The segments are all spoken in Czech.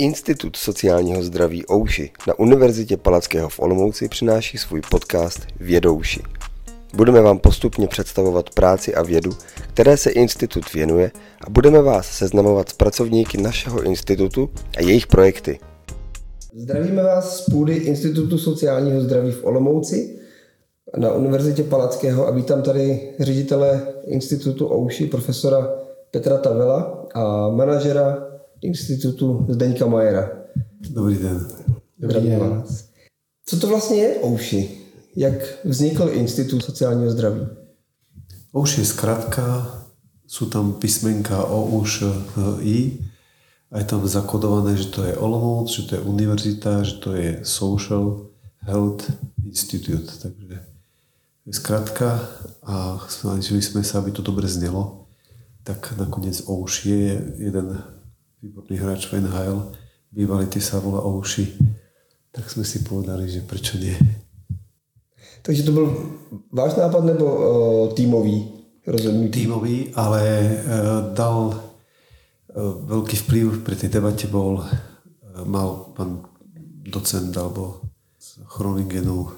Institut sociálního zdraví OUSHI na Univerzitě Palackého v Olomouci přináší svůj podcast VjedouSHI. Budeme vám postupně představovat práci a vědu, které se institut věnuje, a budeme vás seznamovat s pracovníky našeho institutu a jejich projekty. Zdravíme vás z půdy Institutu sociálního zdraví v Olomouci na Univerzitě Palackého a vítám tady ředitele Institutu OUSHI, profesora Petra Tavela a manažera Institutu Zdeňka Meiera. Dobrý den. Dobrý den. Co to vlastně je OUSHI? Jak vznikl Institut sociálního zdraví? OUSHI je zkrátka, jsou tam písmenka OUSHI a je tam zakodované, že to je Olomouc, že to je univerzita, že to je Social Health Institute. Takže je zkrátka a snažili jsme se, aby to dobře znělo, tak nakonec OUSHI je jeden výborný hráč v NHL, bývalý sa volá OUSHI, tak jsme si povedali, že prečo nie. Takže to byl váš nápad nebo týmový rozhodnutí? Týmový, ale dal velký vplyv při té debatě mal pan docent alebo z Chrólingenu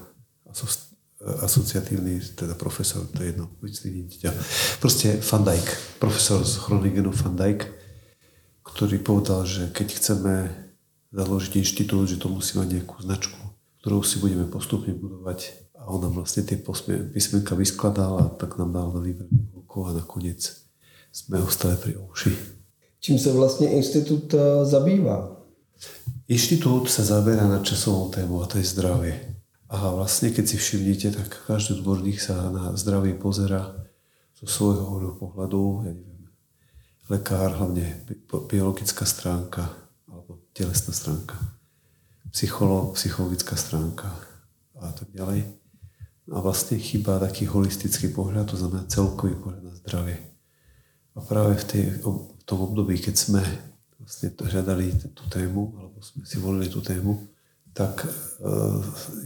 asociativní, teda profesor, to je jedno, prostě Van Dijk, profesor z Chrólingenu Van Dijk, ktorý povedal, že keď chceme založiť inštitút, že to musí mať nejakú značku, ktorou si budeme postupne budovať. A on nám vlastne tie písmenka vyskladal a tak nám dal na výber a nakoniec sme ostali pri OUSHI. Čím sa vlastne inštitút zabýva? Inštitút sa zaberá na časovú tému a to je zdravie. A vlastne keď si všimnete, tak každý odborník sa na zdravie pozerá zo svojho pohľadu, lekár, hlavne biologická stránka alebo telesná stránka, psycholog, psychologická stránka a tak ďalej. A vlastne chýba taký holistický pohľad, to znamená celkový pohľad na zdravie. A práve v tom období, keď sme vlastne žiadali tú tému, alebo sme si volili tú tému, tak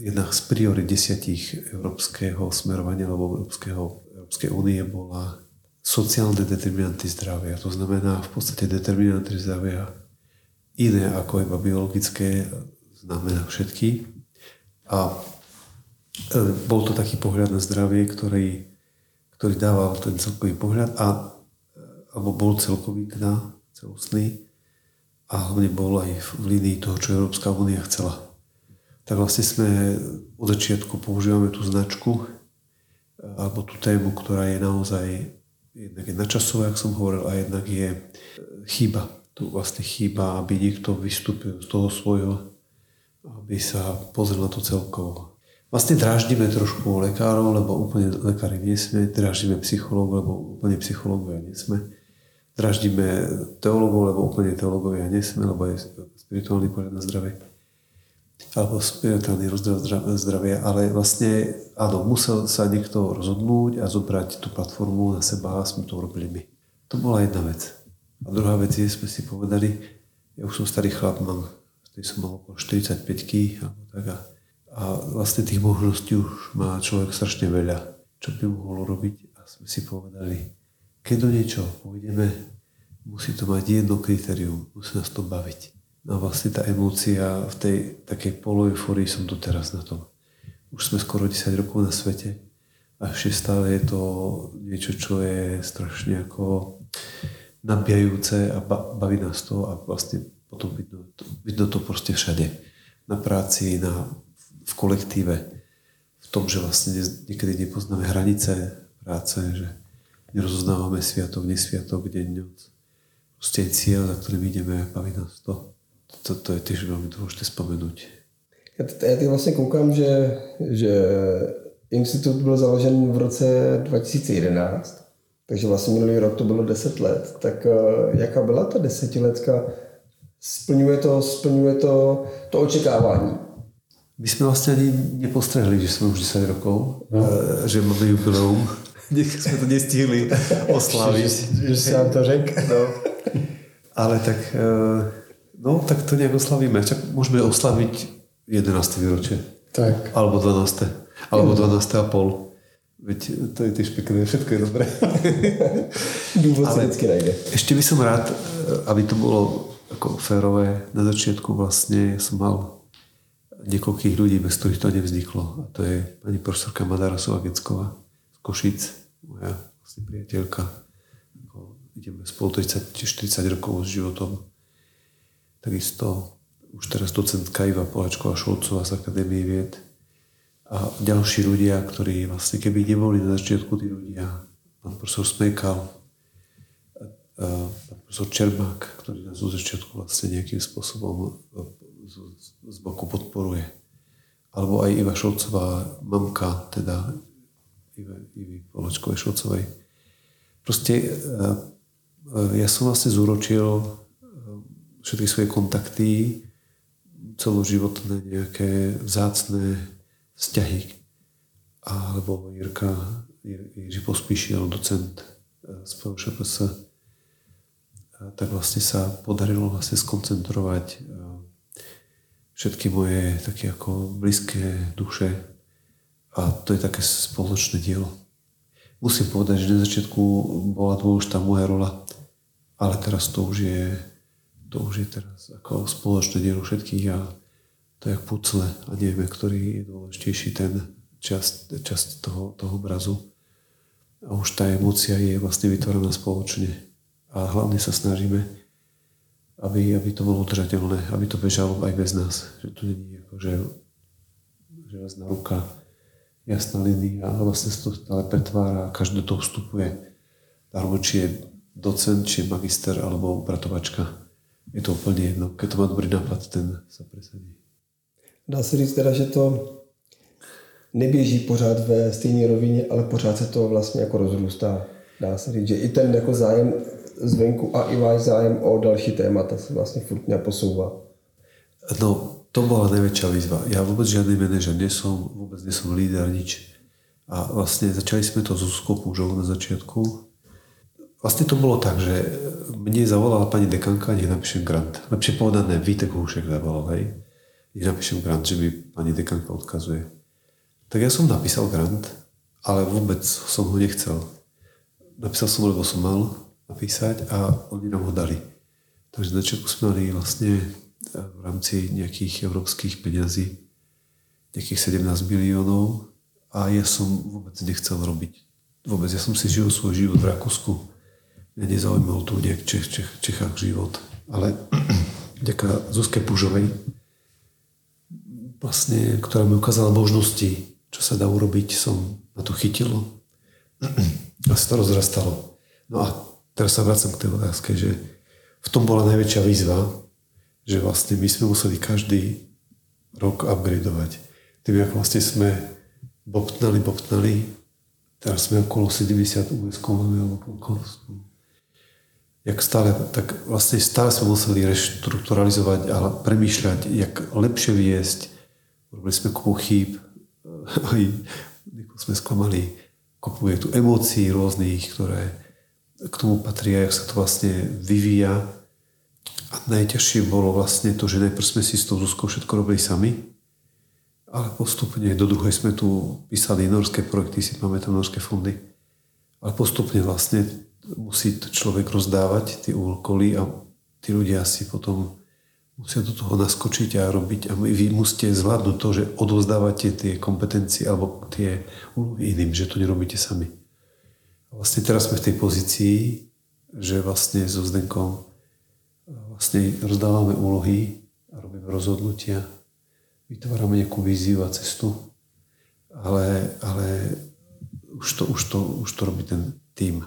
jedna z priorit 10 európskeho smerovania alebo Európskej únie bola sociálne determinanty zdravia. To znamená v podstate determinanty zdravia iné ako iba biologické, znamená všetky. A bol to taký pohľad na zdravie, ktorý dával ten celkový pohľad a alebo bol celkový, teda celostný a hlavne bol aj v línii toho, čo Európska únia chcela. Tak vlastne sme od začiatku používame tú značku alebo tú tému, ktorá je naozaj jednak je načasové, jak som hovoril, a jednak je chyba. Tu vlastne chyba, aby niekto vystúpil z toho svojho, aby sa pozrel na to celkovo. Vlastne dráždime trošku lekárov, lebo úplne lekári nie sme, dráždime psychológov, lebo úplne psychológovia nie sme, dráždime teológov, lebo úplne teológovia nie sme, lebo je spirituálny pohľad na zdravie, alebo spirituálny rozdiel zdravia, ale vlastne áno, musel sa niekto rozhodnúť a zobrať tú platformu na seba a sme to robili my. To bola jedna vec. A druhá vec je, sme si povedali, ja už som starý chlap, vtedy som mal okolo 45-ky a vlastne tých možností už má človek strašne veľa, čo by mohol robiť a sme si povedali, keď do niečo pôjdeme, musí to mať jedno kritérium, musí nás to baviť. A vlastne tá emócia v tej takej poloeuforii som tu teraz na tom. Už sme skoro 10 rokov na svete a ešte stále je to niečo, čo je strašne ako nabíjajúce a baví nás to a vlastne potom vidno to proste všade. Na práci, v kolektíve, v tom, že vlastne niekedy nepoznáme hranice práce, že nerozoznávame sviatok, nesviatok, deň, noc. Proste je cieľ, za ktorým ideme, baví nás to. To je tiež veľmi dôležité spomenúť. Já teď vlastně koukám, že institut byl založen v roce 2011, takže vlastně minulý rok to bylo 10 let. Tak jaká byla ta desetiletka? Splňuje to očekávání? My jsme vlastně ani nepostřehli, že jsme už 10 rokov, že máme jubileum. Někdy jsme to nestihli oslavit. že si nám to řekl. No. Ale tak, no, tak to nějak oslavíme. Čak můžeme oslavit 11. výročie. Tak. Alebo 12. Alebo 12. a pol. Veď to je tiež pekné, všetko je dobré. Dôvod si vždycky najde. Ešte by som rád, aby to bolo jako férové, na začátku vlastně jsem mal několik lidí, bez kterých to nevzniklo. A to je paní profesorka Madarasová-Gecková z Košic, moja vlastně priateľka. Ideme spolu 40 rokov s životom. Takisto už teraz docentka Iva Polačková Šolcová z Akadémie vied. A ďalší ľudia, ktorí vlastne keby neboli na začiatku tí ľudia, pán profesor Smékal, pán profesor Čermák, ktorý nás od začiatku vlastne nejakým spôsobom z boku podporuje. Alebo aj Iva Šolcová, mamka, teda Ivy Polačkovej Šolcovej. Proste ja som vlastne zúročil všetky svoje kontakty, celoživotné nejaké vzácné vzťahy. Alebo Jirka Pospíšil, docent z FNPS, tak vlastne sa podarilo vlastne skoncentrovať všetky moje také ako blízké duše a to je také spoločné dielo. Musím povedať, že na začiatku bola dôležitá moja rola, ale teraz to už je teraz ako spoločné dielo všetkých a to je jak pucle a neviem, ktorý je dôležitejší ten časť toho obrazu. A už tá emócia je vlastne vytvorená spoločne a hlavne sa snažíme, aby to bolo udržateľné, aby to bežalo aj bez nás. Že to není ako, že vás na ruka jasná linia, ale vlastne to stále pretvára a každý do toho vstupuje. Darmo, či je docent, či je magister, alebo upratovačka. Je to úplne jedno. Keď to má dobrý nápad, ten sa presadí. Dá se říct teda, že to neběží pořád ve stejné rovině, ale pořád se to vlastně jako rozrůstá. Dá se říct, že i ten jako zájem zvenku a i váš zájem o další témata se vlastně furt neposouvá. No, to bola najväčšia výzva. Ja vôbec žiadny manažer nesom, vôbec nesom líder, nič. A vlastne začali sme to s Zuzkou Pužovou na začiatku. Vlastne to bolo tak, že mne zavolala pani dekanka, nech napíšem grant. Lepšie povedané, Vítek Hovšek zavolal, hej. Nech napíšem grant, že mi pani dekanka odkazuje. Tak ja som napísal grant, ale vôbec som ho nechcel. Napísal som, lebo som mal napísať a oni nám ho dali. Takže na začiatku sme mali vlastne v rámci nejakých európskych peňazí nejakých 17 miliónov a ja som vôbec nechcel robiť. Vôbec, ja som si žil svoj život v Rakúsku. Mňa nezaujímal tu nejak Čechách život. Ale vďaka Zuzke Pužovej, vlastne, ktorá mi ukázala možnosti, čo sa dá urobiť, som na to chytil. A sa to rozrastalo. No a teraz sa vracam k tej otázke, že v tom bola najväčšia výzva, že vlastne my sme museli každý rok upgradeovať. Tým, ako vlastne sme bobtnali, teraz sme okolo 70 USK, jak stále, tak vlastne stále sme museli reštrukturalizovať a premýšľať, jak lepšie viesť. Robili sme kopu chýb, aj sme sklamali, kopu je tu emócií rôznych, ktoré k tomu patria, jak sa to vlastne vyvíja. A najťažšie bolo vlastne to, že najprv sme si s tou Zuzkou všetko robili sami, ale postupne do druhej sme tu písali norské projekty, si pamätám norské fondy, ale postupne vlastne musí človek rozdávať tie úkoly a tí ľudia si potom musia do toho naskočiť a robiť a vy musíte zvládnuť to, že odovzdávate tie kompetencie alebo tie úlohy iným, že to nerobíte sami. A vlastne teraz sme v tej pozícii, že vlastne so Zdenkom vlastne rozdávame úlohy a robíme rozhodnutia, vytvárame nejakú víziu a cestu, ale už to robí ten tím.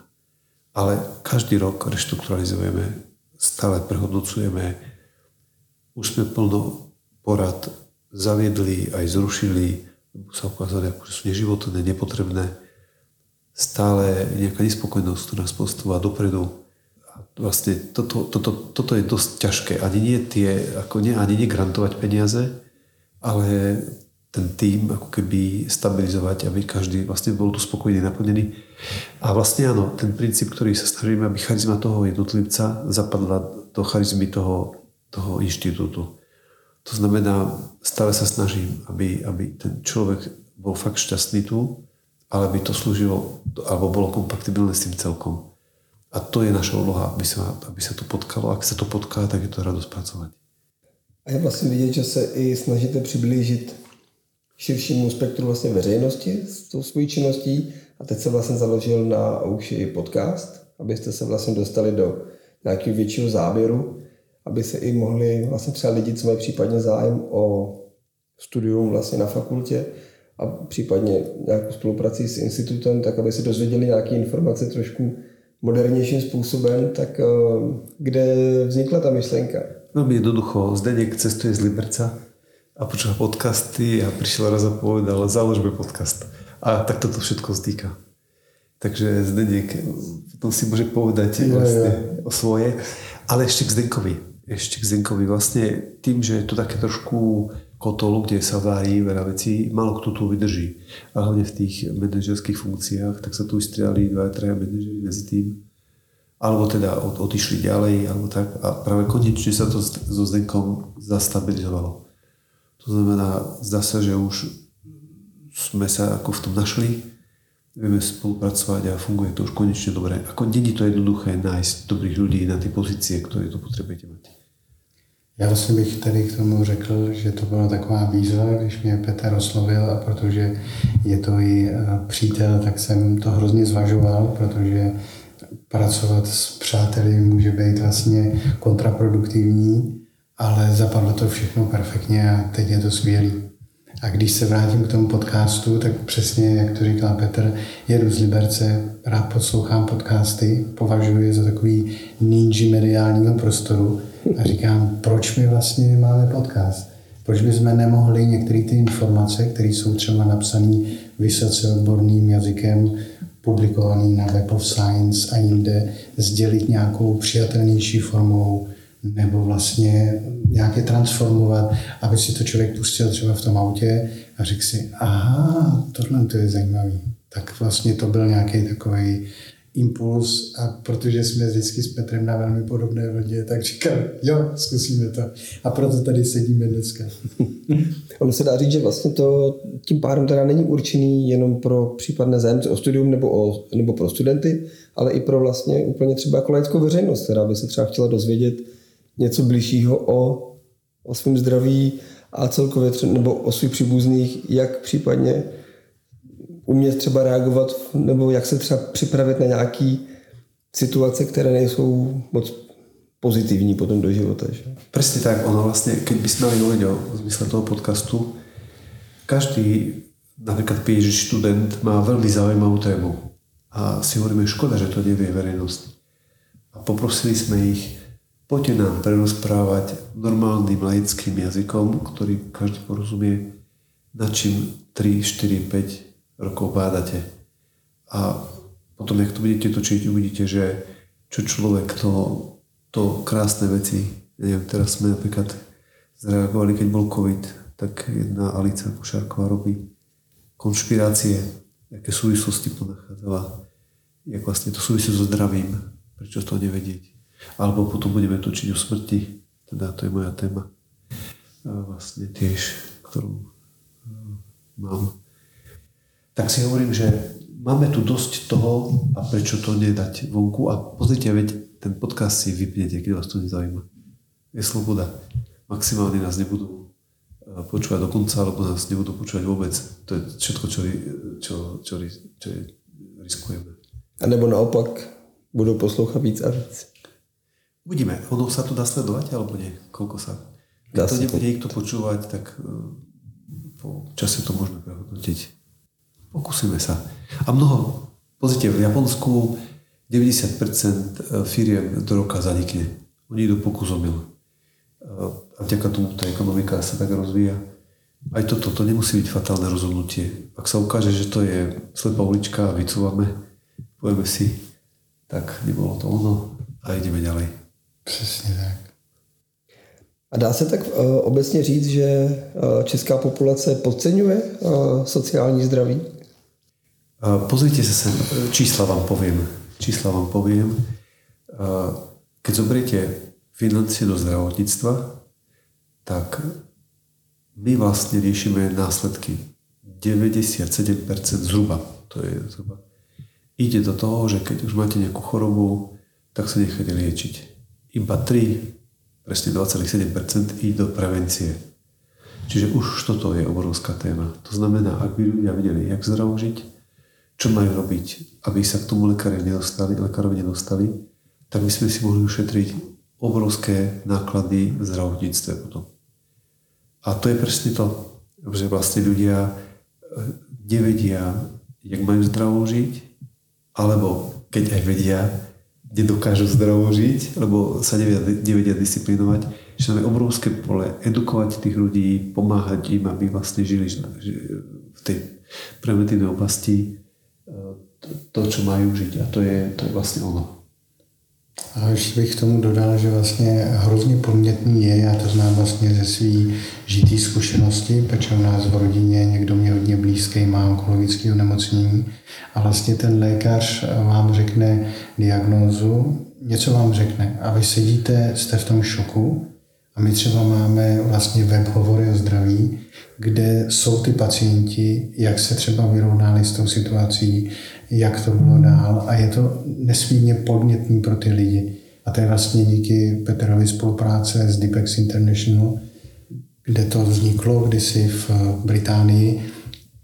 Ale každý rok reštrukturalizujeme, stále prehodnocujeme, už sme plno porad zaviedli, aj zrušili, sa ukázali, že sú neživotné, nepotrebné, stále nejaká nespokojnosť, ktorá nás posúva dopredu. Vlastne toto je dosť ťažké. Ani nie grantovať peniaze, ale ten tím ako keby stabilizovať, aby každý vlastne bol tu spokojný, naplnený. A vlastne áno, ten princíp, ktorý sa snažíme, aby charizma toho jednotlivca zapadla do charizmy toho inštitútu. To znamená, stále sa snažím, aby ten človek bol fakt šťastný tu, ale aby to slúžilo, alebo bolo kompatibilné s tým celkom. A to je naše úloha, aby se to potkalo. A když se to potká, tak je to radost pracovat. A je vlastně vidět, že se i snažíte přiblížit širšímu spektru vlastně veřejnosti s tou svojí činností. A teď se vlastně založil na OUSHI podcast, abyste se vlastně dostali do nějakého většího záběru, aby se i mohli vlastně třeba lidi, co mají případně zájem o studium vlastně na fakultě a případně nějakou spoluprací s institutem, tak aby se dozvěděli nějaké informace trošku modernějším způsobem, tak kde vznikla ta myšlenka? Velmi jednoducho. Zdeněk cestuje z Liberca a počúva podcasty a prišiel raz a povedal, založme podcast. A tak toto všetko vzniká. Takže Zdeněk potom si může povedať o svoje. Ale ešte k Zdenkovi. Vlastne tým, že je to také trošku kotol, kde sa varí veľa vecí, málo kto tu vydrží. A hlavne v tých manažerských funkciách, tak sa tu vystriedali 2-3 manažeri mezi tým. Alebo teda odišli ďalej, alebo tak. A práve konečne sa to so Zdenkom zastabilizovalo. To znamená, zdá sa, že už sme sa ako v tom našli, vieme spolupracovať a funguje to už konečne dobre. Ako není to jednoduché nájsť dobrých ľudí na tie pozície, ktoré to potrebujete mať. Já vlastně bych tady k tomu řekl, že to byla taková výzva, když mě Petr oslovil, a protože je to i přítel, tak jsem to hrozně zvažoval, protože pracovat s přáteli může být vlastně kontraproduktivní, ale zapadlo to všechno perfektně a teď je to skvělý. A když se vrátím k tomu podcastu, tak přesně, jak to říkal Petr, jedu z Liberce, rád poslouchám podcasty, považuji je za takový ninja mediálního prostoru a říkám, proč my vlastně máme podcast? Proč bychom nemohli některé ty informace, které jsou třeba napsané vysoce odborným jazykem, publikovaný na Web of Science a jinde, sdělit nějakou přijatelnější formou, nebo vlastně nějaké transformovat, aby si to člověk pustil třeba v tom autě a řekl si, aha, tohle to je zajímavý. Tak vlastně to byl nějaký takový impuls, a protože jsme vždycky s Petrem na velmi podobné vlně, tak říkám, jo, zkusíme to. A proto tady sedíme dneska. Ono se dá říct, že vlastně to tím pádem teda není určený jenom pro případné zájemce o studium nebo pro studenty, ale i pro vlastně úplně třeba jako laickou veřejnost, která by se třeba chtěla dozvědět něco bližšího o svém zdraví a celkově třeba, nebo o svých příbuzných, jak případně umět třeba reagovat, nebo jak se třeba připravit na nějaké situace, které nejsou moc pozitivní potom do života. Přesně tak, ono vlastně, kdyby jsme měli mluvit o zmysle toho podcastu, každý, například PhD student, má velmi zajímavou tému. A si hovoríme, škoda, že to neví verejnost. A poprosili jsme jich, pojďte nám prerozprávať normálnym laickým jazykom, který každý porozumie, na čím 3, 4, 5 rokov bádate. A potom, jak to budete točiť, uvidíte, že čo človek to krásne veci, neviem, teraz sme napríklad zreagovali, keď bol COVID, tak jedna Alícia Bušarková robí konšpirácie, aké súvislosti ponachádzala, jak vlastne to súvisí so zdravím, prečo to nevedieť. Alebo potom budeme točiť o smrti, teda to je moja téma, vlastne tiež, ktorú mám. Tak si hovorím, že máme tu dosť toho a prečo to nedať vonku. A pozrite, veď ten podcast si vypnete, keď vás to nezaujíma. Je sloboda. Maximálne nás nebudú počúvať do konca, alebo nás nebudú počúvať vôbec. To je všetko, čo riskujeme. A nebo naopak budú poslouchat víc a víc. Uvidíme. Ono sa to dá sledovať, alebo nie? Koľko sa? Keď to nebude nikto počúvať, tak po čase to môžeme prehodnotiť. Pokusíme sa. A mnoho, pozrite, v Japonsku 90% firiem do roka zanikne. Oni idú pokusomil. A vďaka tomu tá ekonomika sa tak rozvíja. Aj toto nemusí byť fatálne rozhodnutie. Ak sa ukáže, že to je slepá ulička a vycúvame, pojeme si, tak nebolo to ono a ideme ďalej. Přesně tak. A dá se tak obecně říct, že česká populace podceňuje sociální zdraví? Pozrite sa sem, čísla vám poviem. Keď zoberiete financie do zdravotníctva, tak my vlastne riešime následky. 97% zhruba. To je zhruba. Ide do toho, že keď už máte nejakú chorobu, tak sa nechali liečiť. Iba 3, presne 2,7% i do prevencie. Čiže už toto je obrovská téma. To znamená, ak by ľudia vedeli, jak zdravo žiť, čo majú robiť, aby sa k tomu lekárovi nedostali, tak by sme si mohli ušetriť obrovské náklady v zdravotníctve potom. A to je presne to, že vlastne ľudia nevedia, jak majú zdravo žiť, alebo keď aj vedia, nedokážu zdravo žiť, lebo sa nevedia disciplinovať. Že tam je obrovské pole edukovať tých ľudí, pomáhať im, aby vlastne žili v tej preventívnej oblasti to, čo majú žiť. A to je vlastne ono. A ještě bych k tomu dodal, že vlastně hrozně podnětný je, já to znám vlastně ze svý žitý zkušenosti, protože u nás v rodině někdo mě hodně blízký má onkologické onemocnění a vlastně ten lékař vám řekne diagnózu, něco vám řekne a vy sedíte, jste v tom šoku a my třeba máme vlastně web hovory o zdraví, kde jsou ty pacienti, jak se třeba vyrovnali s tou situací, jak to bylo dál a je to nesmírně podnětný pro ty lidi. A to je vlastně díky Petrovi spolupráce s DIPEx International, kde to vzniklo kdysi v Británii.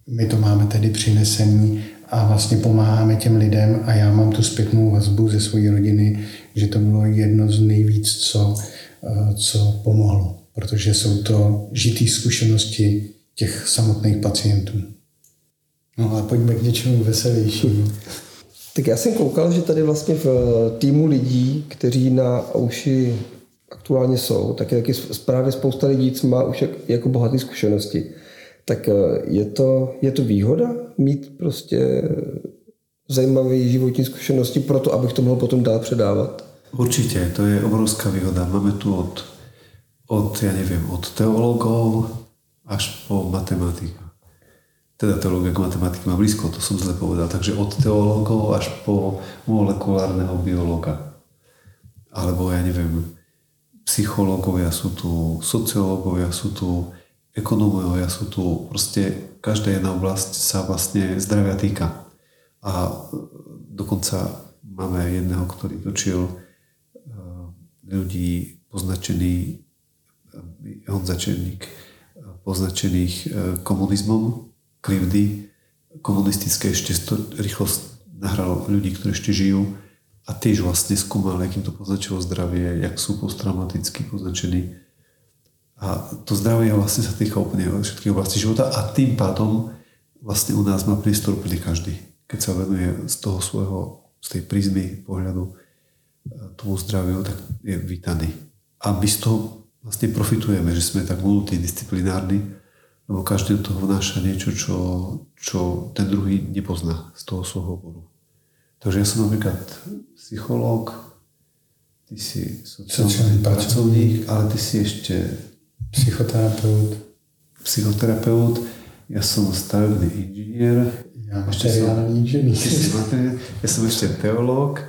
My to máme tedy přinesený a vlastně pomáháme těm lidem a já mám tu zpětnou vazbu ze své rodiny, že to bylo jedno z nejvíc, co pomohlo, protože jsou to žitý zkušenosti těch samotných pacientů. No ale pojďme k něčemu veselějšímu. Tak já jsem koukal, že tady vlastně v týmu lidí, kteří na OUSHI aktuálně jsou, tak je taky právě spousta lidí, co má už jako bohaté zkušenosti. Tak je to výhoda mít prostě zajímavé životní zkušenosti pro to, abych to mohl potom dál předávat? Určitě, to je obrovská výhoda. Máme tu od teologov až po matematika. Teda teologie k matematiky má blízko, to som zle povedal, takže od teológov až po molekulárneho biológa. Alebo, psychológovia sú tu, sociológovia sú tu, ekonómovia sú tu, proste každá jedna oblasť sa vlastne zdravia týka. A dokonca máme jedného, ktorý točil ľudí označený, on začeník, označených komunizmom, krivdy komunistické, ešte rýchlo nahral ľudí, ktorí ešte žijú a tiež vlastne skúmal, jak im to poznačilo zdravie, jak sú posttraumaticky poznačení. A to zdravie vlastne sa týka úplne všetkých oblastí života a tým pádom vlastne u nás má prístup úplne každý, keď sa venuje z tej prízmy pohľadu tomu zdraviu, tak je vítaný. A my z toho vlastne profitujeme, že sme tak multidisciplinárni, lebo každý do toho vnáša niečo, čo ten druhý nepozná z toho svojho oboru. Takže ja som napríklad psychológ, ty si sociálny pracovník, ale ty si ešte psychoterapeut, ja som stavebný inžinier, ja som ešte teológ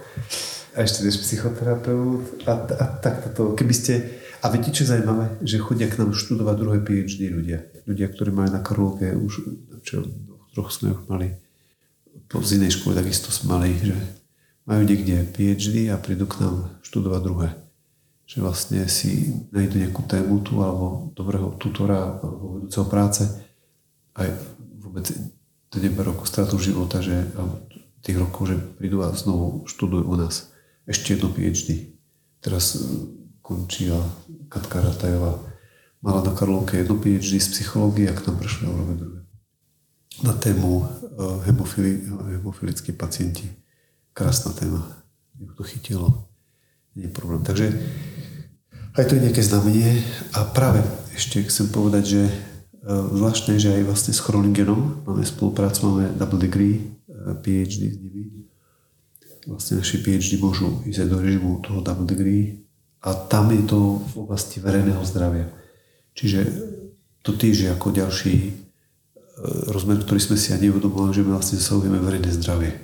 a ešte psychoterapeut a tak toto, keby ste... A viete, čo je zaujímavé? Že chodia k nám študovať druhé PhD ľudia. Ľudia, ktorí majú na Karolke už, čo v troch sme už mali, z inej školy takisto sme mali, že majú niekde PhD a prídu k nám študovať druhé. Že vlastne si nájdu nejakú tému tu, alebo dobrého tutora, alebo vedúceho práce. A vôbec to neberú ako stratu života, že tých rokov, že prídu a znovu študujú u nás. Ešte jedno PhD. Teraz končila Katka Ratajová. Mala na Karolke jedno PhD z psychológie, ak nám prešli urobiť druhé. Na tému hemofilickí pacienti. Krásna téma. Ju to chytilo. Nie je problém. Takže aj to je nejaké znamenie. A práve ešte chcem povedať, že zvláštne, že aj vlastne s Chrólingenom máme spoluprácu, máme double degree PhD s nimi. Vlastne naši PhD môžu ísť do režimu toho double degree a tam je to v oblasti verejného zdravia. Čiže to tiež je ako ďalší rozmer, ktorý sme si aj neuvedomovali, že my vlastne zasahujeme verejné zdravie.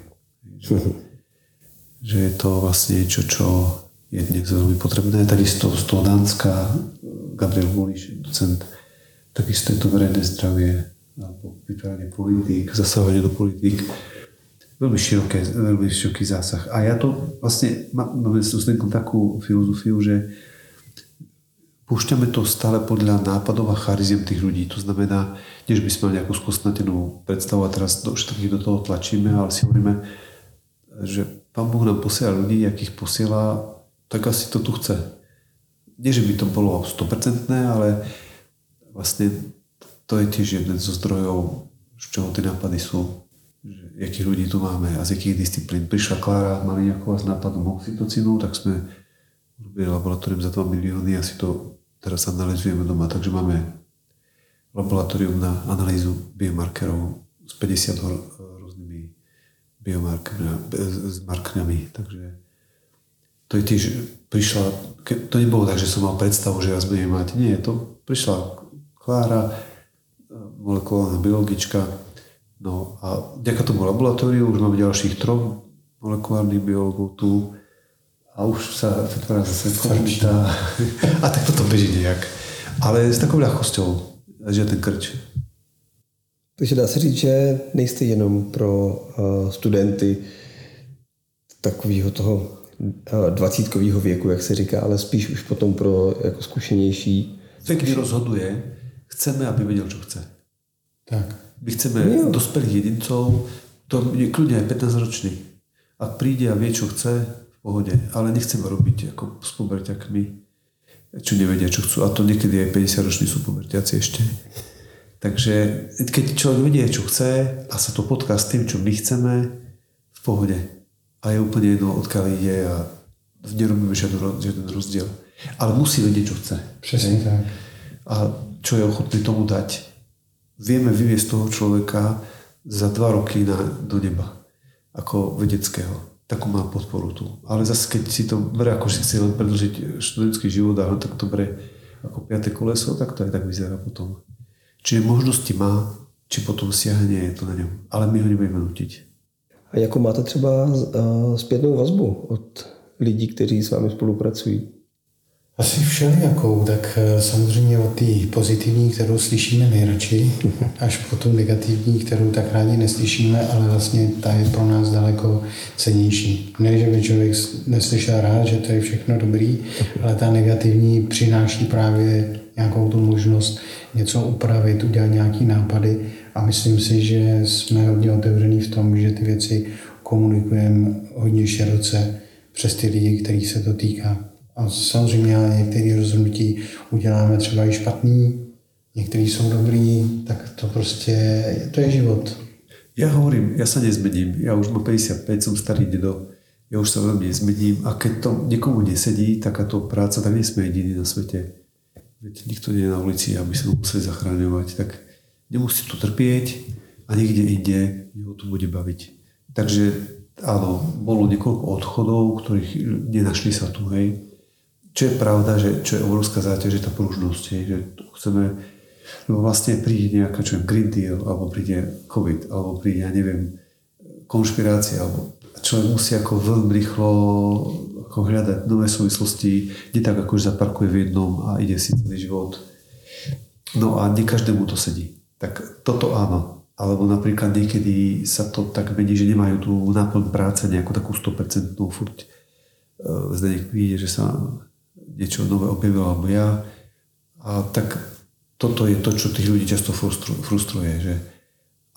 Že je to vlastne niečo, čo je dnes veľmi potrebné. Takisto z toho Dánska, Gabriel Volíš, docent, takisto je to verejné zdravie, alebo vytváranie politík, zasahovanie do politík. veľmi široký zásah. A ja to vlastne, máme s Zdenkom takú filozofiu, že púšťame to stále podľa nápadov a chariziem tých ľudí. To znamená, než by sme mali nejakú skosnatenú predstavu a teraz všetkých do toho tlačíme, ale si hovoríme, že Pán Boh nám posiela ľudí, akých posiela, tak asi to tu chce. Nie, že by to bolo 100%, ale vlastne to je tiež jeden zo zdrojov, z čoho tie nápady sú. Že jakých ľudí tu máme a z jakých disciplín. Prišla Klára, mali nejakú vás nápadom oxytocínu, tak sme robili laboratórium za 2 milióny a si to teraz analyzujeme doma. Takže máme laboratórium na analýzu biomarkerov s 50 rôznymi biomarkerami. Takže to je tiež prišla, to nebolo tak, že som mal predstavu, že raz budeme mať. Nie, to prišla Klára, molekulárna biologička. No a vďaka tomu laboratóriu už máme ďalších 3 molekulárnych biologov tu a už sa vytvára zase komunita. A tak to beží nejak. Ale s takovou ľahkosťou, že ten krč. Takže dá se říct, že nejste jenom pro studenty takového toho 20-kového věku, jak se říká, ale spíš už potom pro jako zkušenější. Když rozhoduje, chceme, aby věděl, co chce. Tak. My chceme dospělých jedincov, to je klidně 15-ročný. A přijde a ví, co chce, v pohodě. Ale nechceme robiť jako s puberťakmi, čo nevedia, čo chcú. A to někdy je 50-roční sú puberťaci ještě. Takže keď člověk vedie, čo chce a se to potká s tím, čo my chceme, v pohodě. A je úplně jedno, odkiaľ ide a nerobíme žiaden rozdiel. Ale musí vedieť, čo chce. Přesně tak. A čo je ochotný tomu dať. Vieme vyviesť toho človeka za 2 roky do neba. Ako vedeckého. Takú má podporu tu. Ale zase, keď si to bere, ako si chce len predĺžiť študentský život a tak to bere ako 5. koleso, tak to aj tak vyzerá potom. Čiže možnosti má, či potom siahne to na ňom. Ale my ho nebudeme nutiť. A jakou máte třeba zpětnou vazbu od lidí, kteří s vámi spolupracují? Asi všelijakou, tak samozřejmě od té pozitivní, kterou slyšíme nejradši, až po tu negativní, kterou tak rádi neslyšíme, ale vlastně ta je pro nás daleko cennější. Ne, že by člověk neslyšel rád, že to je všechno dobrý, ale ta negativní přináší právě nějakou tu možnost něco upravit, udělat nějaký nápady. A myslím si, že jsme hodně otevření v tom, že ty věci komunikujeme hodně široce přes ty lidi, kterých se to týká. A samozřejmě některé rozhodnutí uděláme třeba i špatný, některé jsou dobrý, tak to prostě, to je život. Já hovorím, já se nezmením, já už mám 55, jsem starý dědo, já už se velmi nezmením a keď to někomu nesedí, takáto práce, tak nejsme jediní na světě. Nikdo není na ulici, aby se museli zachraňovat, tak nemusí tu trpieť a někde jinde ho to bude bavit. Takže ano, bylo několik odchodů, kterých nenašli se tu, hej. Čo je pravda, že čo je obrovská zátěž, že ta pružnost, hej, že chceme, no vlastně přijde nějaká čo je Green Deal, alebo přijde COVID, alebo přijde, já nevím, konšpirácia, alebo člověk musí jako velmi rychlo jako hledat nové souvislosti, ne tak jako že zaparkuje v jednom a ide si celý život. No a ne každému to sedí. Tak toto áno. Alebo napríklad niekedy sa to tak mení, že nemajú tú náplň práce nejakú takú 100% furt. Zdeněk Meier, že sa niečo nové objavilo, alebo ja. A tak toto je to, čo tých ľudí často frustruje. Že...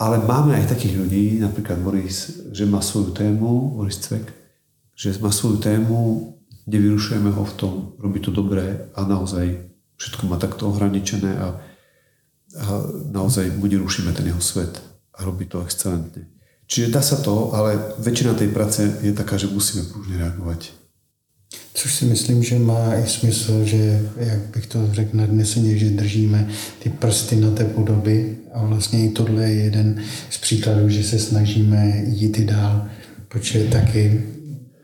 Ale máme aj takých ľudí, napríklad Boris, že má svoju tému, Boris Cvek, že má svoju tému, nevyrušujeme ho v tom, robí to dobré a naozaj všetko má takto ohraničené a naozaj mu nerušíme ten jeho svět a robí to excelentně. Čiže dá se to, ale většina té práce je taká, že musíme pružně reagovat. Což si myslím, že má i smysl, že, jak bych to řekl nadneseně, že držíme ty prsty na té podoby a vlastně i tohle je jeden z příkladů, že se snažíme jít i dál, protože taky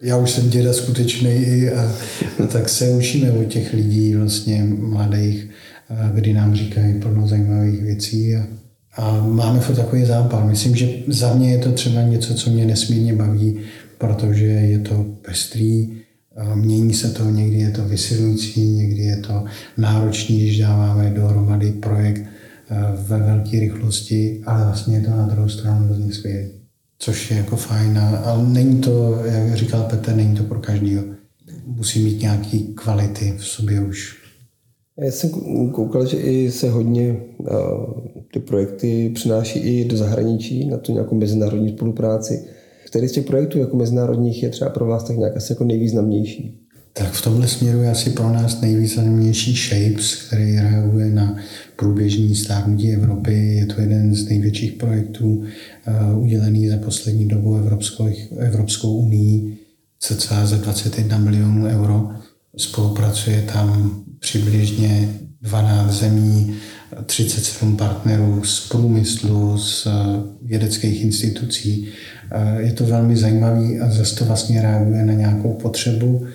já už jsem děda skutečnej a tak se učíme od těch lidí vlastně mladých, kdy nám říkají plno zajímavých věcí a máme furt takový zápal. Myslím, že za mě je to třeba něco, co mě nesmírně baví, protože je to pestrý, mění se to, někdy je to vysilující, někdy je to náročný, když dáváme dohromady projekt ve velké rychlosti, ale vlastně je to na druhou stranu hrozně skvělé. což je jako fajn, ale není to, jak říkal Petr, není to pro každého. Musí mít nějaký kvality v sobě už. Já jsem koukal, že i se hodně ty projekty přináší i do zahraničí na tu nějakou mezinárodní spolupráci. Který z těch projektů jako mezinárodních je třeba pro vás tak nějak asi jako nejvýznamnější? Tak v tomhle směru je asi pro nás nejvýznamnější Shapes, který reaguje na průběžní stárnutí Evropy. Je to jeden z největších projektů udělený za poslední dobu Evropskou unii. Cca za 21 milionů euro. Spolupracuje tam přibližně 12 zemí, 37 partnerů z průmyslu, z vědeckých institucí. Je to velmi zajímavý a zase to vlastně reaguje na nějakou potřebu.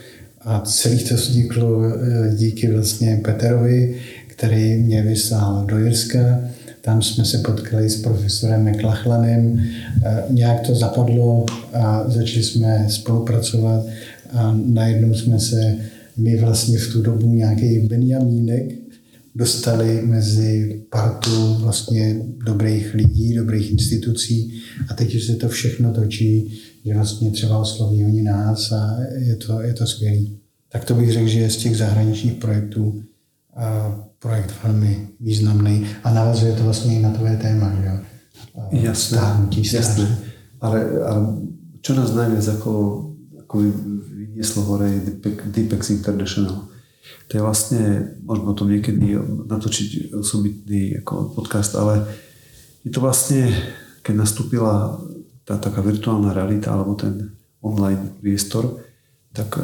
A celý to vzniklo díky vlastně Peterovi, který mě vyslal do Jirska. Tam jsme se potkali s profesorem McLachlanem. Nějak to zapadlo a začali jsme spolupracovat. A najednou jsme se my vlastně v tu dobu nějaký Benjamínek dostali mezi partu vlastně dobrých lidí, dobrých institucí a teď se to všechno točí, že vlastně třeba osloví oni nás a je to skvělý. Tak to bych řekl, že je z těch zahraničních projektů projekt velmi významný a navazuje to vlastně i na tvoje téma, že jo? Jasné. Ale čo nás najviac ako slovo DIPEx International. To je vlastne, možno o tom niekedy natočiť osobitný ako podcast, ale je to vlastne, keď nastúpila tá taká virtuálna realita alebo ten online priestor, tak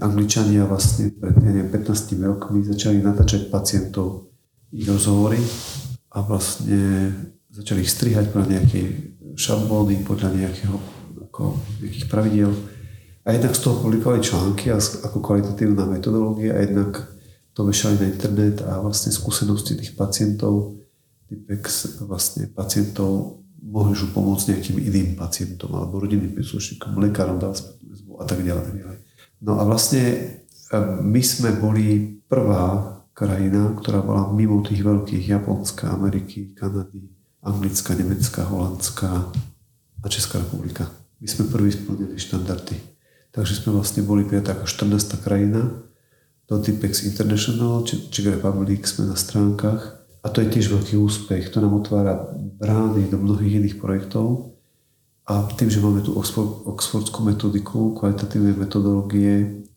Angličania vlastne pred 15 rokmi začali natáčať pacientov ich rozhovory a vlastne začali ich strihať podľa nejaké šablóny, podľa nejakých pravidiel. A jednak z toho publikovali články ako kvalitatívna metodológia a jednak to vešali na internet a vlastne skúsenosti tých pacientov, DIPEx vlastne pacientov mohli už pomôcť nejakým iným pacientom alebo rodinným príslušníkom, lekárom, dal spätnú väzbu a tak ďalej. No a vlastne my sme boli prvá krajina, ktorá bola mimo tých veľkých Japonska, Ameriky, Kanady, Anglicka, Nemecka, Holandska a Česká republika. My sme prví splnili štandardy. Takže sme vlastne boli prijatá ako 14. krajina do DIPEx International, Czech Republic sme na stránkach. A to je tiež veľký úspech, to nám otvára brány do mnohých iných projektov. A tým, že máme tú oxfordskú metodiku, kvalitatívnej metodológie,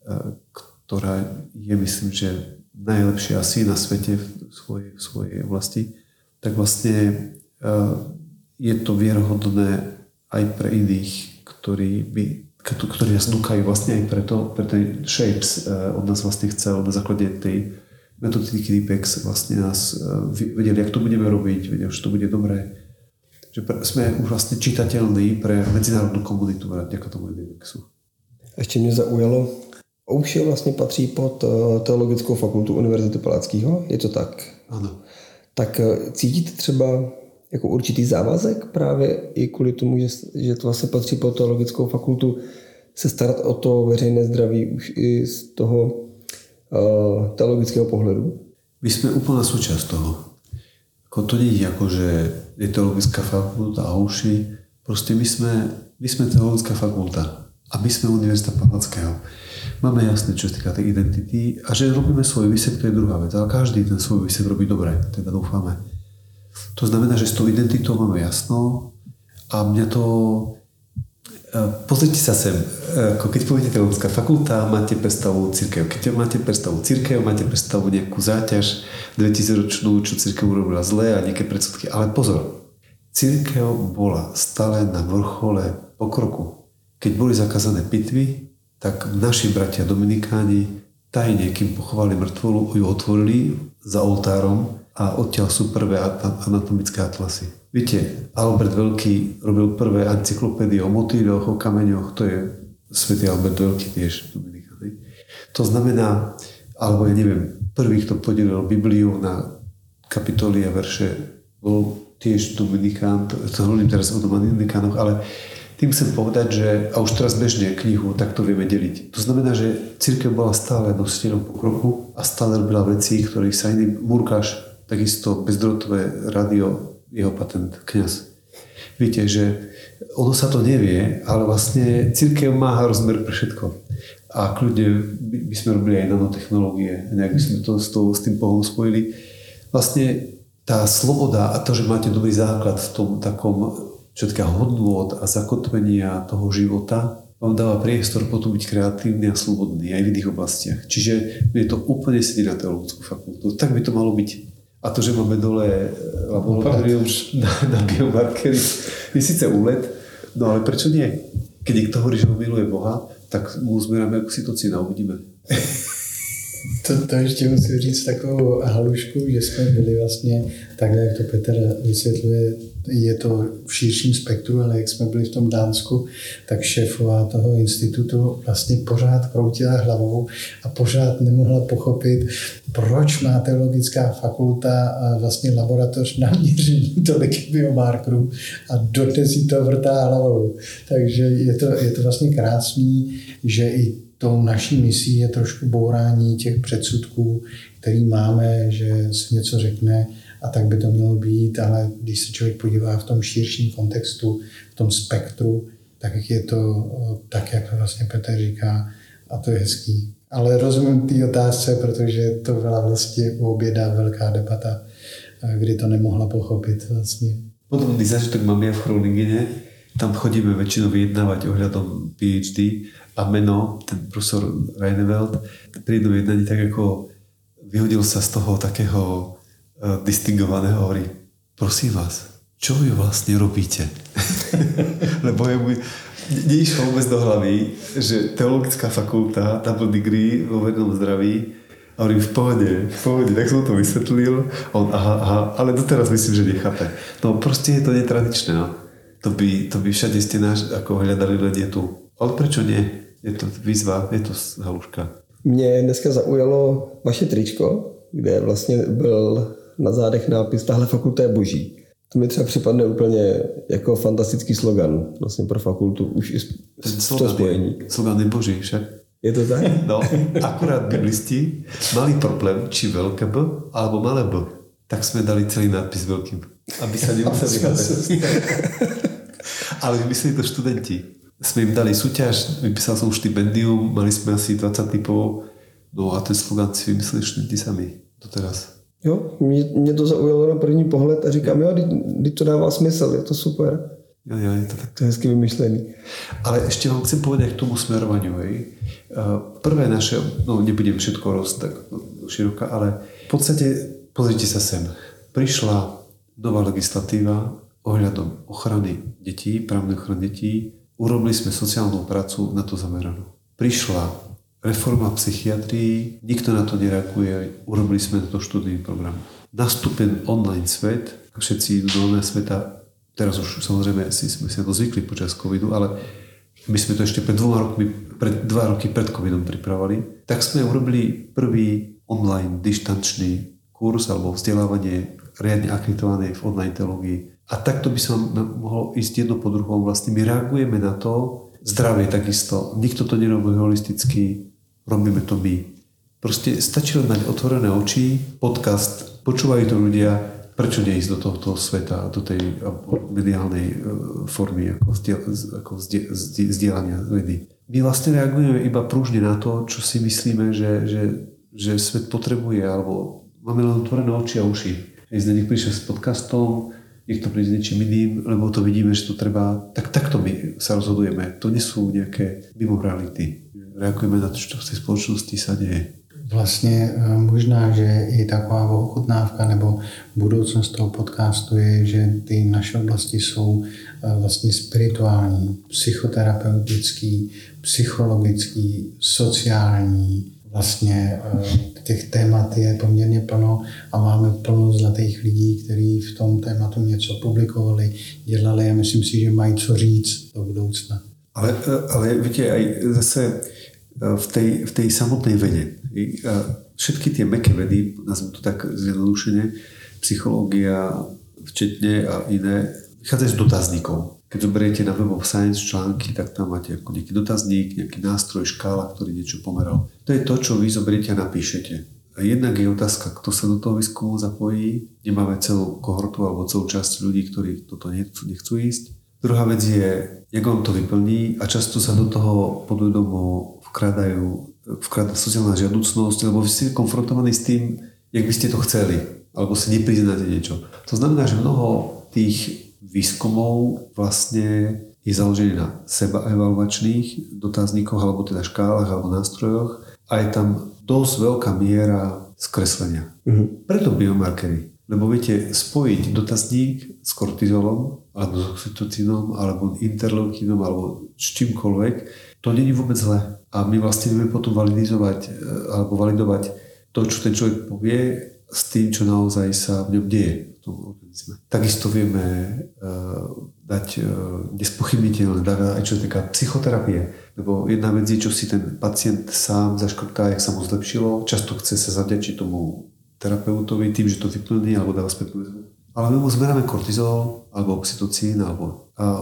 ktorá je, myslím, že najlepšia asi na svete v svojej oblasti, tak vlastne je to vierohodné aj pre iných, ktorí by ktorí nás núkajú vlastne aj pre ten Shapes od nás vlastne chcel na základe tej metodiky DIPEx vlastne nás vedeli, jak to budeme robiť, vedeli, že to bude dobré. Že sme už vlastne čitateľní pre medzinárodnú komunitu vďaka tomu DIPExu. Ešte mě zaujalo, OUSHI vlastně patří pod Teologickou fakultu Univerzity Palackého, je to tak? Ano. Tak cítíte třeba jako určitý závazek právě i kvůli tomu, že to vlastně patří pod teologickou fakultu, se starat o to veřejné zdraví už i z toho teologického pohledu? My jsme úplná součást toho. Jako to není jako, že je teologická fakulta a OUSHI. Prostě my jsme teologická fakulta a my jsme Univerzita Palackého. Máme jasné, čo se týká té identity a že robíme svůj výsek, to je druhá věc, ale každý ten svůj výsek robí dobré, teda doufáme. To znamená, že s tou identitou máme jasno a mňa to... Pozrite sa sem, keď poviete teologická fakulta, máte predstavu cirkev. Keď máte predstavu cirkev, máte predstavu nejakú záťaž 2000-ročnú, čo cirkev urobila zle a nejaké predsudky. Ale pozor, cirkev bola stále na vrchole pokroku. Keď boli zakázané pitvy, tak naši bratia Dominikáni tajne, kým pochovali mŕtvolu, ju otvorili za oltárom a odtiaľ sú prvé anatomické atlasy. Viete, Albert Veľký robil prvé encyklopédie o motýľoch, o kameňoch, to je svätý Albert Veľký tiež Dominika. To znamená, alebo ja neviem, prvý, kto podelil Bibliu na kapitoly a verše, bol tiež Dominikán, to hovorím teraz o Dominikánoch, ale tým chcem povedať, že a už teraz bežne knihu takto vieme deliť. To znamená, že cirkev bola stále nositeľom pokroku a stále robila veci, ktorých sa iný Murkáš, takisto bezdrotové radio, jeho patent, kňaz. Víte, že ono sa to nevie, ale vlastne cirkev má rozmer pre všetko. A kľudne by sme robili aj nanotechnológie, nejak by sme to s tým pohom spojili. Vlastne tá sloboda a to, že máte dobrý základ v tom takom všetká hodnôt a zakotvenia toho života, vám dáva priestor potom byť kreatívny a slobodný aj v iných oblastiach. Čiže je to úplne sedí na teologickú fakultu. Tak by to malo byť. A to, že máme dole laboratorium na biomarkery, je síce úlet, no ale prečo nie? Keď niekto hovorí, že ho miluje Boha, tak mu zmeráme oxytocína, uvidíme. To ještě musím říct takovou halušku, že jsme byli vlastně, takhle jak to Petr vysvětluje, je to v širším spektru, ale jak jsme byli v tom Dánsku, tak šéfová toho institutu vlastně pořád kroutila hlavou a pořád nemohla pochopit, proč má teologická fakulta a vlastně laboratoř na měření tolik biomarkerů a dodnes jí to vrtá hlavou. Takže je to vlastně krásný, že i tou naší misí je trošku bourání těch předsudků, který máme, že si něco řekne a tak by to mělo být, ale když se člověk podívá v tom širším kontextu, v tom spektru, tak je to tak, jak vlastně Petr říká, a to je hezký. Ale rozumím té otázce, protože to byla vlastně oběda velká debata, kdy to nemohla pochopit vlastně. Podobný zážitek mám já v Chrólingene, tam chodíme většinou vyjednávat ohledom PhD, a meno, ten profesor Reineveld, pri jednom jednaní tak jako vyhodil sa z toho takého distingovaného hory. Prosím vás, čo vy vlastne robíte? Lebo jemu neišlo vôbec do hlavy, že teologická fakulta, double degree vo verejnom zdraví, a hovorím, v pohode, tak som to vysvetlil, on aha, ale doteraz myslím, že nechápe. No proste je to netradičné, no. To by všade ste náš, ako hľadali len tu. Ale prečo nie? Je to výzva, je to haluška. Mě dneska zaujalo vaše tričko, kde vlastně byl na zádech nápis Tahle fakulta je boží. To mi třeba připadne úplně jako fantastický slogan vlastně pro fakultu, už i to spojení. Slogan je boží, však? Je to tak? No, akurát biblisti mali problém, či velké B, alebo malé B. Tak jsme dali celý nápis velkým, aby se nemuseli chápat. Ale myslí to studenti. Jsme jim dali súťaž, vypísal jsem už štipendium, mali jsme asi 20 typov, no a ten slogan si vymysleli študenti sami doteraz. Jo, mě to zaujalo na první pohled a říkám, jo, teď to dává smysl, je to super. Jo, je to tak. To je hezky vymyšlený. Ale ještě vám chcem povedať k tomu smerovaní. Prvé naše, no nebudem všetko rost tak široká, ale v podstate, pozrite sa sem, prišla nová legislatíva ohľadom ochrany detí, právnej ochrany detí. Urobili sme sociálnu prácu na to zameranú. Prišla reforma psychiatrii, nikto na to nereaguje, urobili sme na to študijný program. Nastúpil online svet, všetci idú do online sveta, teraz už samozrejme si sme sa to zvykli počas covidu, ale my sme to ešte pred dva roky pred covidom pripravovali, tak sme urobili prvý online distančný kurz alebo vzdelávanie riadne akreditované v online teológii. A takto by som mohol ísť jedno po druhom. Vlastne my reagujeme na to zdravie takisto. Nikto to nerobí holisticky, robíme to my. Proste stačí len mať otvorené oči, podcast, počúvajú to ľudia, prečo neísť do tohto sveta, do tej mediálnej formy ako vzdielania vedy. My vlastne reagujeme iba pružne na to, čo si myslíme, že svet potrebuje, alebo máme len otvorené oči a uši. Zdeněk prišiel s podcastom, niekto príde s niečím iným, lebo to vidíme, že to treba, takto my sa rozhodujeme. To nie sú nejaké mimorality. Reagujeme na to, čo v tej spoločnosti sa deje. Vlastně možná, že i taková ochutnávka nebo budoucnost toho podcastu je, že ty naše oblasti jsou vlastně spirituální, psychoterapeutický, psychologický, sociální. Vlastně těch témat je poměrně plno a máme plno zlatých lidí, kteří v tom tématu něco publikovali, dělali a myslím si, že mají co říct do budoucna. Ale víte, aj zase v tej samotné vědě, všetky ty meké vědy, nazvím to tak zjednodušeně, psychologia včetně a jiné, vychádzají z dotazníků. Keď zoberiete na Web of Science články, tak tam máte ako nejaký dotazník, nejaký nástroj, škála, ktorý niečo pomeral. To je to, čo vy zoberiete a napíšete. Jednak je otázka, kto sa do toho výskumu zapojí. Nemáme celú kohortu alebo celú časť ľudí, ktorí toto nechcú ísť. Druhá vec je, jak vám to vyplní a často sa do toho podvedomo vkráda sociálna žiaducnosť, lebo vy ste konfrontovaní s tým, jak by ste to chceli, alebo si nepriznáte niečo. To znamená, že mnoho tých výskumov vlastne je založené na sebaevaluačných dotazníkoch, alebo teda škálach, alebo nástrojoch a je tam dosť veľká miera skreslenia. Preto biomarkery. Lebo viete, spojiť dotazník s kortizolom, alebo s oxytocínom, alebo interleukinom, alebo s čímkoľvek, to není vôbec zle. A my vlastne vieme potom validizovať, alebo validovať to, čo ten človek povie, s tým, čo naozaj sa v ňom deje v tom organizme. Takisto vieme dať nespochybniteľné dáta, aj čo je taká psychoterapie. Lebo jedna vec je, čo si ten pacient sám zaškrtá, jak sa mu zlepšilo. Často chce sa zavďačiť tomu terapeutovi tým, že to vyplní alebo dáva spätnú väzbu. Ale my mu zmeráme kortizol alebo oxytocín alebo a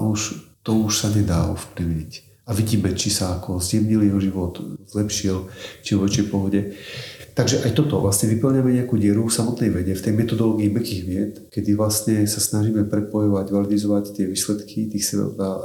to už sa nedá ovplyvniť. A vidíme, či sa ako zjemnil jeho život, zlepšil, či v väčšej pohode. Takže aj toto vlastne vyplňame nejakú dieru v samotnej vede, v tej metodológii mäkkých vied, kedy vlastne sa snažíme prepojovať, validizovať tie výsledky tých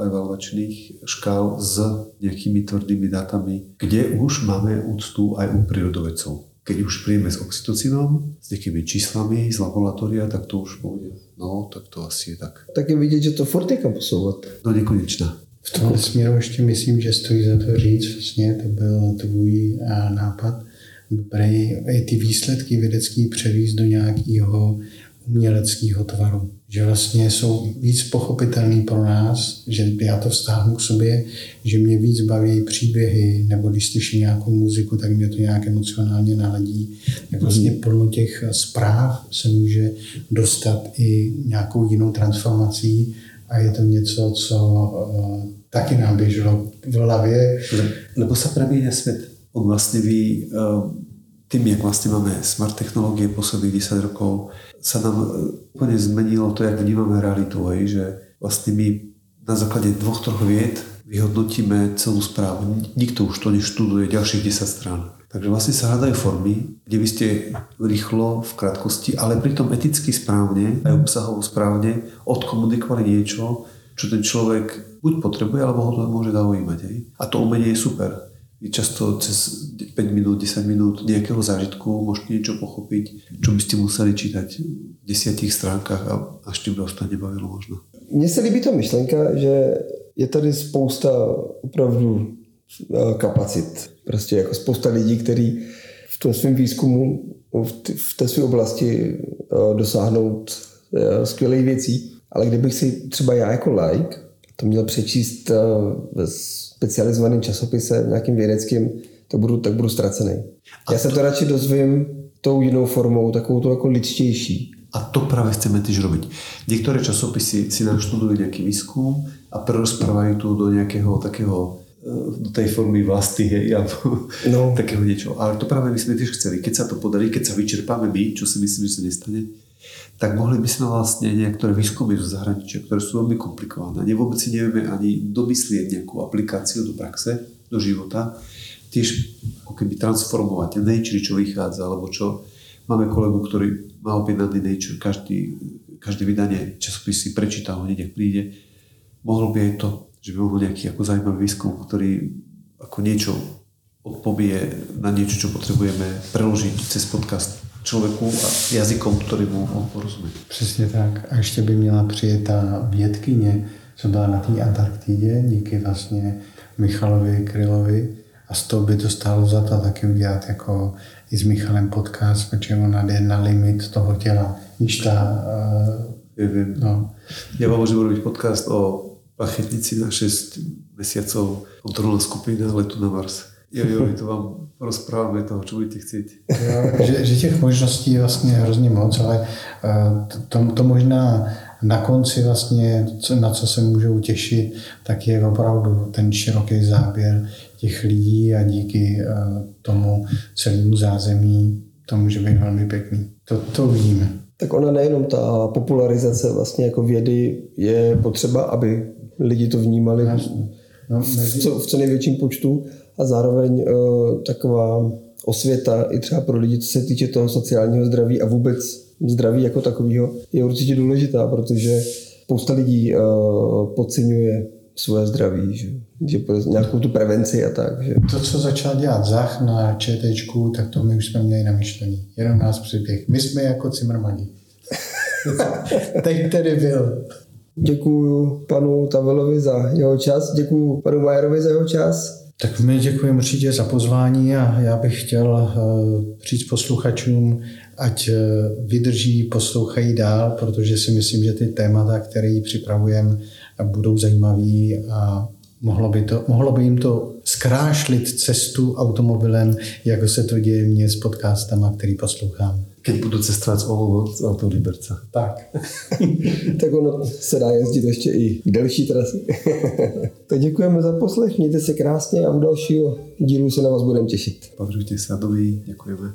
evaluačných škál s nejakými tvrdými dátami, kde už máme úctu aj u prírodovedcov. Keď už príjme s oxytocinom, s nejakými číslami z laboratória, tak to už bude. No, tak to asi je tak. Tak je vidieť, že to furt je kam posouvat. No, nekonečná. V tomhle směru ještě myslím, že stojí za to říct, vlastně to byl tvůj nápad. Dobrý, ty výsledky vědecký převíz do nějakého uměleckého tvaru. Že vlastně jsou víc pochopitelný pro nás, že já to vztáhnu k sobě, že mě víc baví příběhy, nebo když slyším nějakou muziku, tak mě to nějak emocionálně naladí. Tak vlastně plno těch zpráv se může dostat i nějakou jinou transformací a je to něco, co taky nám běželo v hlavě. Nebo se právě svět. On vlastně ví, tým, jak vlastně máme smart technologie posledných 10 rokov, sa nám úplne zmenilo to, jak vnímame realitu. Že vlastne my na základe 2-3 vied vyhodnotíme celú správu. Nikto už to neštuduje ďalších 10 strán. Takže vlastne sa hľadajú formy, kde by ste rýchlo, v krátkosti, ale pritom eticky správne, aj obsahovo správne, odkomunikovali niečo, čo ten človek buď potrebuje, alebo ho to môže zaujímať. A to umenie je super. Vy často cez 5 minút, 10 minút nejakého zážitku môžete niečo pochopiť, čo by ste museli čítať v 10 stránkach a až tím dost nebavilo možno. Mně se líbí ta myšlenka, že je tady spousta opravdu kapacit. Prostě jako spousta lidí, kteří v tom svém výzkumu, v té své oblasti dosáhnout skvělých věcí. Ale kdybych si třeba já jako laik to měl přečíst ve specializovaným časopise, nějakým vědeckým, tak budu ztracený. Já se to radši dozvím tou jinou formou, takovou to jako lidštější. A to právě chceme tyž robiť. Niektoré časopisy si naštudují nějaký výzkum a prerozprávají to do nějakého takého, do tej formy vlasti, takého něčeho. Ale to právě my jsme tyž chceli. Keď sa to podarí, keď sa vyčerpáme my, čo si myslím, že se nestane, tak mohli by sme vlastne niektoré výskumy zo zahraničia, ktoré sú veľmi komplikované. Vôbec si nevieme ani domyslieť nejakú aplikáciu do praxe, do života, tiež ako keby transformovať Nature, čo vychádza, alebo čo. Máme kolegu, ktorý má objednaný Nature, každé vydanie časopisy prečíta, ho hneď, ak príde. Mohol by aj to, že by mohol nejaký ako zaujímavý výskum, ktorý ako niečo odpovie na niečo, čo potrebujeme preložiť cez podcast člověku a jazykom, který mu porozumí. Přesně tak. A ještě by měla přijet ta vědkyně, co byla na té Antarktidě, díky vlastně Michalovi Krylovi. A z toho by to stálo za to taky udělat jako i s Michalem podcast, protože ona jde na limit toho těla. Víš ta... Já vám možná budu mít podcast o plachetnici na 6 měsíců, kontrolná skupina letu na Mars. Jo, my to vám rozpráváme toho, čo budete chcít. Jo, že těch možností je vlastně hrozně moc, ale to možná na konci vlastně, na co se můžou těšit, tak je opravdu ten široký záběr těch lidí a díky tomu celému zázemí to může být velmi pěkný. To vidíme. Tak ona nejenom ta popularizace vlastně jako vědy je potřeba, aby lidi to vnímali v co největším počtu, a zároveň taková osvěta i třeba pro lidi, co se týče toho sociálního zdraví a vůbec zdraví jako takového, je určitě důležitá, protože spousta lidí podceňuje svoje zdraví, že nějakou tu prevenci a tak. Že. To, co začal dělat Zach na ČTčku, tak to my už jsme měli namyšlení. Jenom nás připěch. My jsme jako cimrmani. Teď tedy byl. Děkuju panu Tavelovi za jeho čas, děkuju panu Majerovi za jeho čas. Tak my děkujeme určitě za pozvání a já bych chtěl říct posluchačům, ať vydrží, poslouchají dál, protože si myslím, že ty témata, které připravujeme, budou zajímavý a mohlo by jim to zkrášlit cestu automobilem, jako se to děje mně s podcastama, který poslouchám. Když budu cestovat z Olomouc do Liberce. Tak. Tak ono se dá jezdit ještě i delší trasy. Tak děkujeme za poslech, mějte se krásně a u dalšího dílu se na vás budeme těšit. Pavřujte se a děkujeme.